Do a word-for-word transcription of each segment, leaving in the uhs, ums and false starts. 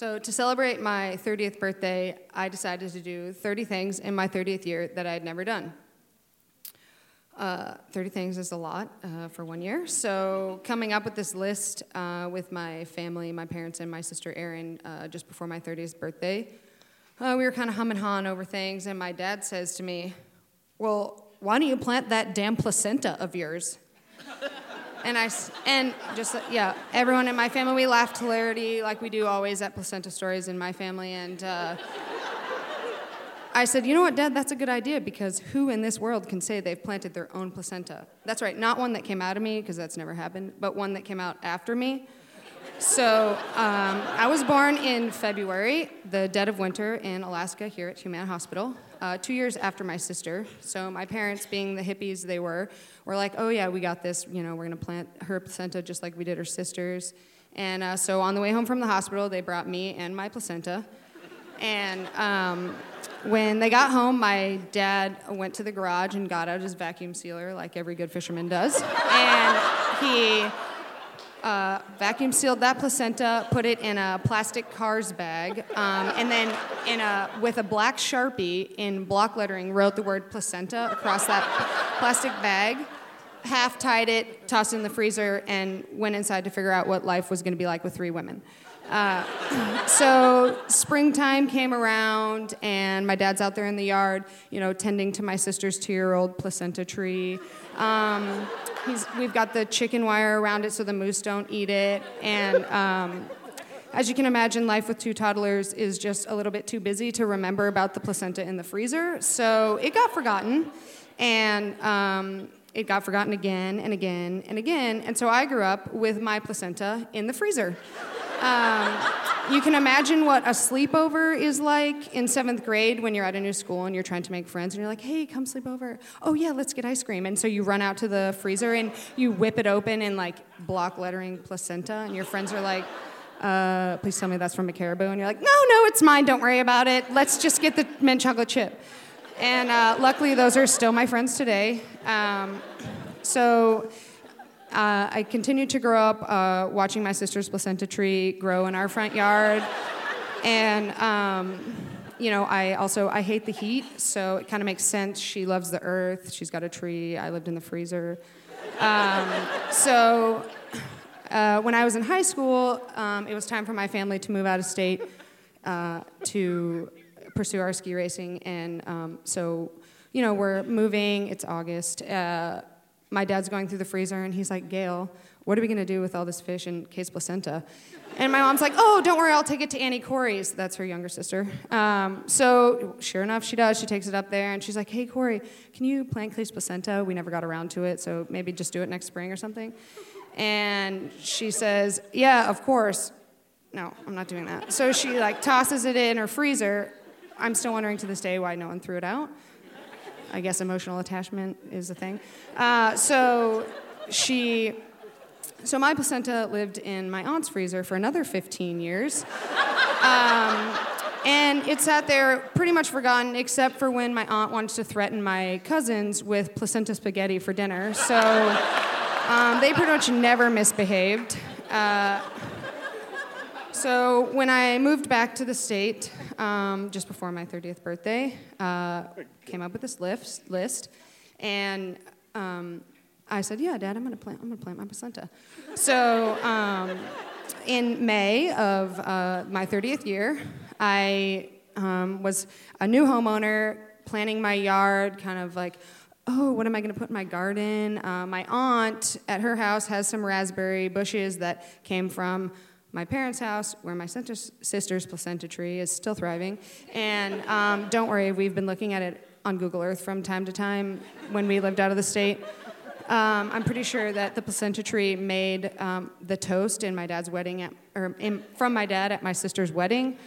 So to celebrate my thirtieth birthday, I decided to do thirty things in my thirtieth year that I had never done. Uh, thirty things is a lot uh, for one year. So coming up with this list uh, with my family, my parents, and my sister Erin uh, just before my thirtieth birthday, uh, we were kind of hum and hawing over things, and my dad says to me, well, why don't you plant that damn placenta of yours? And I, and just, yeah, everyone in my family, we laughed hilarity like we do always at placenta stories in my family, and uh, I said, you know what, Dad, that's a good idea, because who in this world can say they've planted their own placenta? That's right, not one that came out of me, because that's never happened, but one that came out after me. So um, I was born in February, the dead of winter in Alaska here at Human Hospital, uh, two years after my sister. So my parents, being the hippies they were, were like, oh yeah, we got this, you know, we're gonna plant her placenta just like we did her sister's. And uh, so on the way home from the hospital, they brought me and my placenta. And um, when they got home, my dad went to the garage and got out his vacuum sealer, like every good fisherman does. And he uh, vacuum sealed that placenta, put it in a plastic Cars bag, um, and then in a with a black Sharpie in block lettering wrote the word placenta across that plastic bag, half-tied it, tossed it in the freezer, and went inside to figure out what life was going to be like with three women. Uh, so springtime came around, and my dad's out there in the yard, you know, tending to my sister's two-year-old placenta tree. Um, he's, we've got the chicken wire around it so the moose don't eat it. And um, as you can imagine, life with two toddlers is just a little bit too busy to remember about the placenta in the freezer. So it got forgotten, and um, it got forgotten again and again and again. And so I grew up with my placenta in the freezer. Um, you can imagine what a sleepover is like in seventh grade when you're at a new school and you're trying to make friends and you're like, hey, come sleep over. Oh yeah, let's get ice cream. And so you run out to the freezer and you whip it open and like block lettering placenta, and your friends are like, uh, please tell me that's from a caribou. And you're like, no, no, it's mine. Don't worry about it. Let's just get the mint chocolate chip. And uh, luckily those are still my friends today. Um, so... Uh, I continued to grow up uh, watching my sister's placenta tree grow in our front yard. And, um, you know, I also, I hate the heat, so it kind of makes sense. She loves the earth. She's got a tree. I lived in the freezer. Um, so uh, when I was in high school, um, it was time for my family to move out of state uh, to pursue our ski racing. And um, so, you know, we're moving. It's August. Uh, My dad's going through the freezer, and he's like, Gail, what are we going to do with all this fish and Kay's placenta? And my mom's like, oh, don't worry, I'll take it to Annie Corey's. That's her younger sister. Um, so sure enough, she does. She takes it up there, and she's like, hey, Corey, can you plant Kay's placenta? We never got around to it, so maybe just do it next spring or something. And she says, yeah, of course. No, I'm not doing that. So she like tosses it in her freezer. I'm still wondering to this day why no one threw it out. I guess emotional attachment is a thing. Uh, so she, so my placenta lived in my aunt's freezer for another fifteen years. Um, and it sat there pretty much forgotten, except for when my aunt wanted to threaten my cousins with placenta spaghetti for dinner. So um, they pretty much never misbehaved. Uh, So when I moved back to the state, um, just before my thirtieth birthday, uh, came up with this list, list and um, I said, "Yeah, Dad, I'm gonna plant. I'm gonna plant my placenta." So um, in May of uh, my thirtieth year, I um, was a new homeowner, planning my yard, kind of like, oh, what am I going to put in my garden? Uh, my aunt at her house has some raspberry bushes that came from my parents' house, where my sister's placenta tree is still thriving. And um, don't worry, we've been looking at it on Google Earth from time to time when we lived out of the state. Um, I'm pretty sure that the placenta tree made um, the toast in my dad's wedding, at, or in, from my dad at my sister's wedding.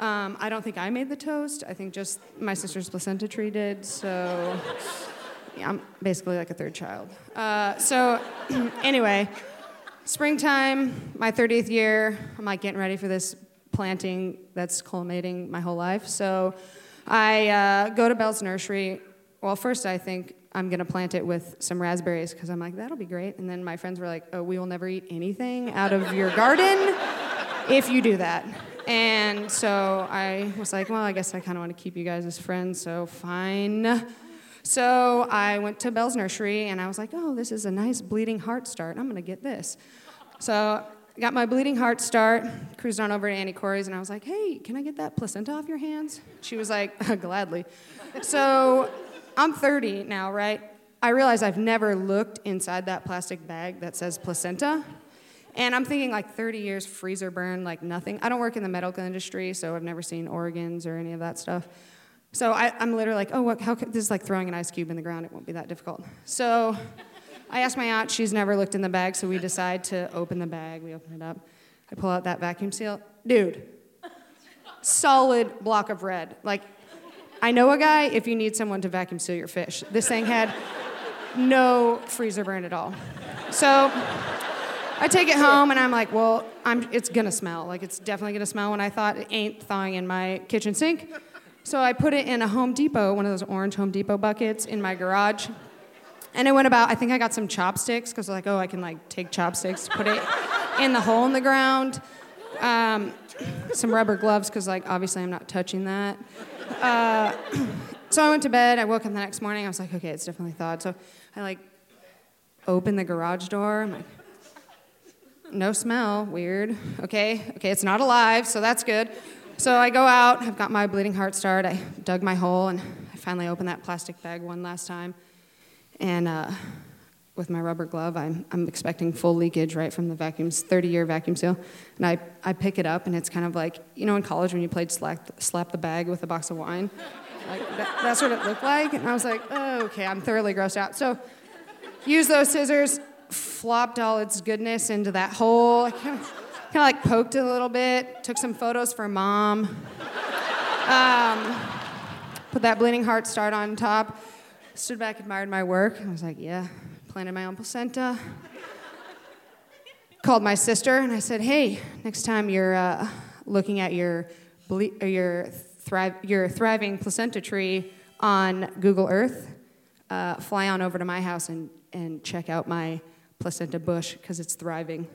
Um, I don't think I made the toast. I think just my sister's placenta tree did, so yeah, I'm basically like a third child. Uh, so anyway. Springtime, my thirtieth year, I'm like getting ready for this planting that's culminating my whole life. So I uh, go to Bell's Nursery. Well, first I think I'm going to plant it with some raspberries because I'm like, that'll be great. And then my friends were like, oh, we will never eat anything out of your garden if you do that. And so I was like, well, I guess I kind of want to keep you guys as friends, so fine. So I went to Bell's Nursery, and I was like, oh, this is a nice bleeding heart start. I'm going to get this. So I got my bleeding heart start, cruised on over to Annie Corey's, and I was like, hey, can I get that placenta off your hands? She was like, gladly. So I'm thirty now, right? I realize I've never looked inside that plastic bag that says placenta. And I'm thinking like thirty years freezer burn, like nothing. I don't work in the medical industry, so I've never seen organs or any of that stuff. So I, I'm literally like, oh, what, how could, this is like throwing an ice cube in the ground. It won't be that difficult. So I asked my aunt. She's never looked in the bag, so we decide to open the bag. We open it up. I pull out that vacuum seal. Dude, solid block of red. Like, I know a guy if you need someone to vacuum seal your fish. This thing had no freezer burn at all. So I take it home, and I'm like, well, I'm, it's going to smell. Like, it's definitely going to smell. And I thought, it ain't thawing in my kitchen sink. So I put it in a Home Depot, one of those orange Home Depot buckets in my garage. And I went about, I think I got some chopsticks, because I was like, oh, I can like take chopsticks, put it in the hole in the ground. Um, some rubber gloves, because like obviously I'm not touching that. Uh, so I went to bed, I woke up the next morning, I was like, okay, it's definitely thawed. So I like opened the garage door, I'm like, no smell, weird. Okay, okay, it's not alive, so that's good. So I go out, I've got my bleeding heart start, I dug my hole, and I finally opened that plastic bag one last time. And uh, with my rubber glove, I'm, I'm expecting full leakage right from the vacuums, thirty-year vacuum seal. And I, I pick it up, and it's kind of like, you know in college when you played slap, slap the bag with a box of wine? Like that, that's what it looked like. And I was like, oh, okay, I'm thoroughly grossed out. So use those scissors, flopped all its goodness into that hole. I kind of kind of like poked it a little bit, took some photos for mom. Um, put that bleeding heart start on top. Stood back, admired my work. I was like, yeah, planted my own placenta. Called my sister, and I said, hey, next time you're uh, looking at your ble- or your, thrive- your thriving placenta tree on Google Earth, uh, fly on over to my house and, and check out my placenta bush, because it's thriving.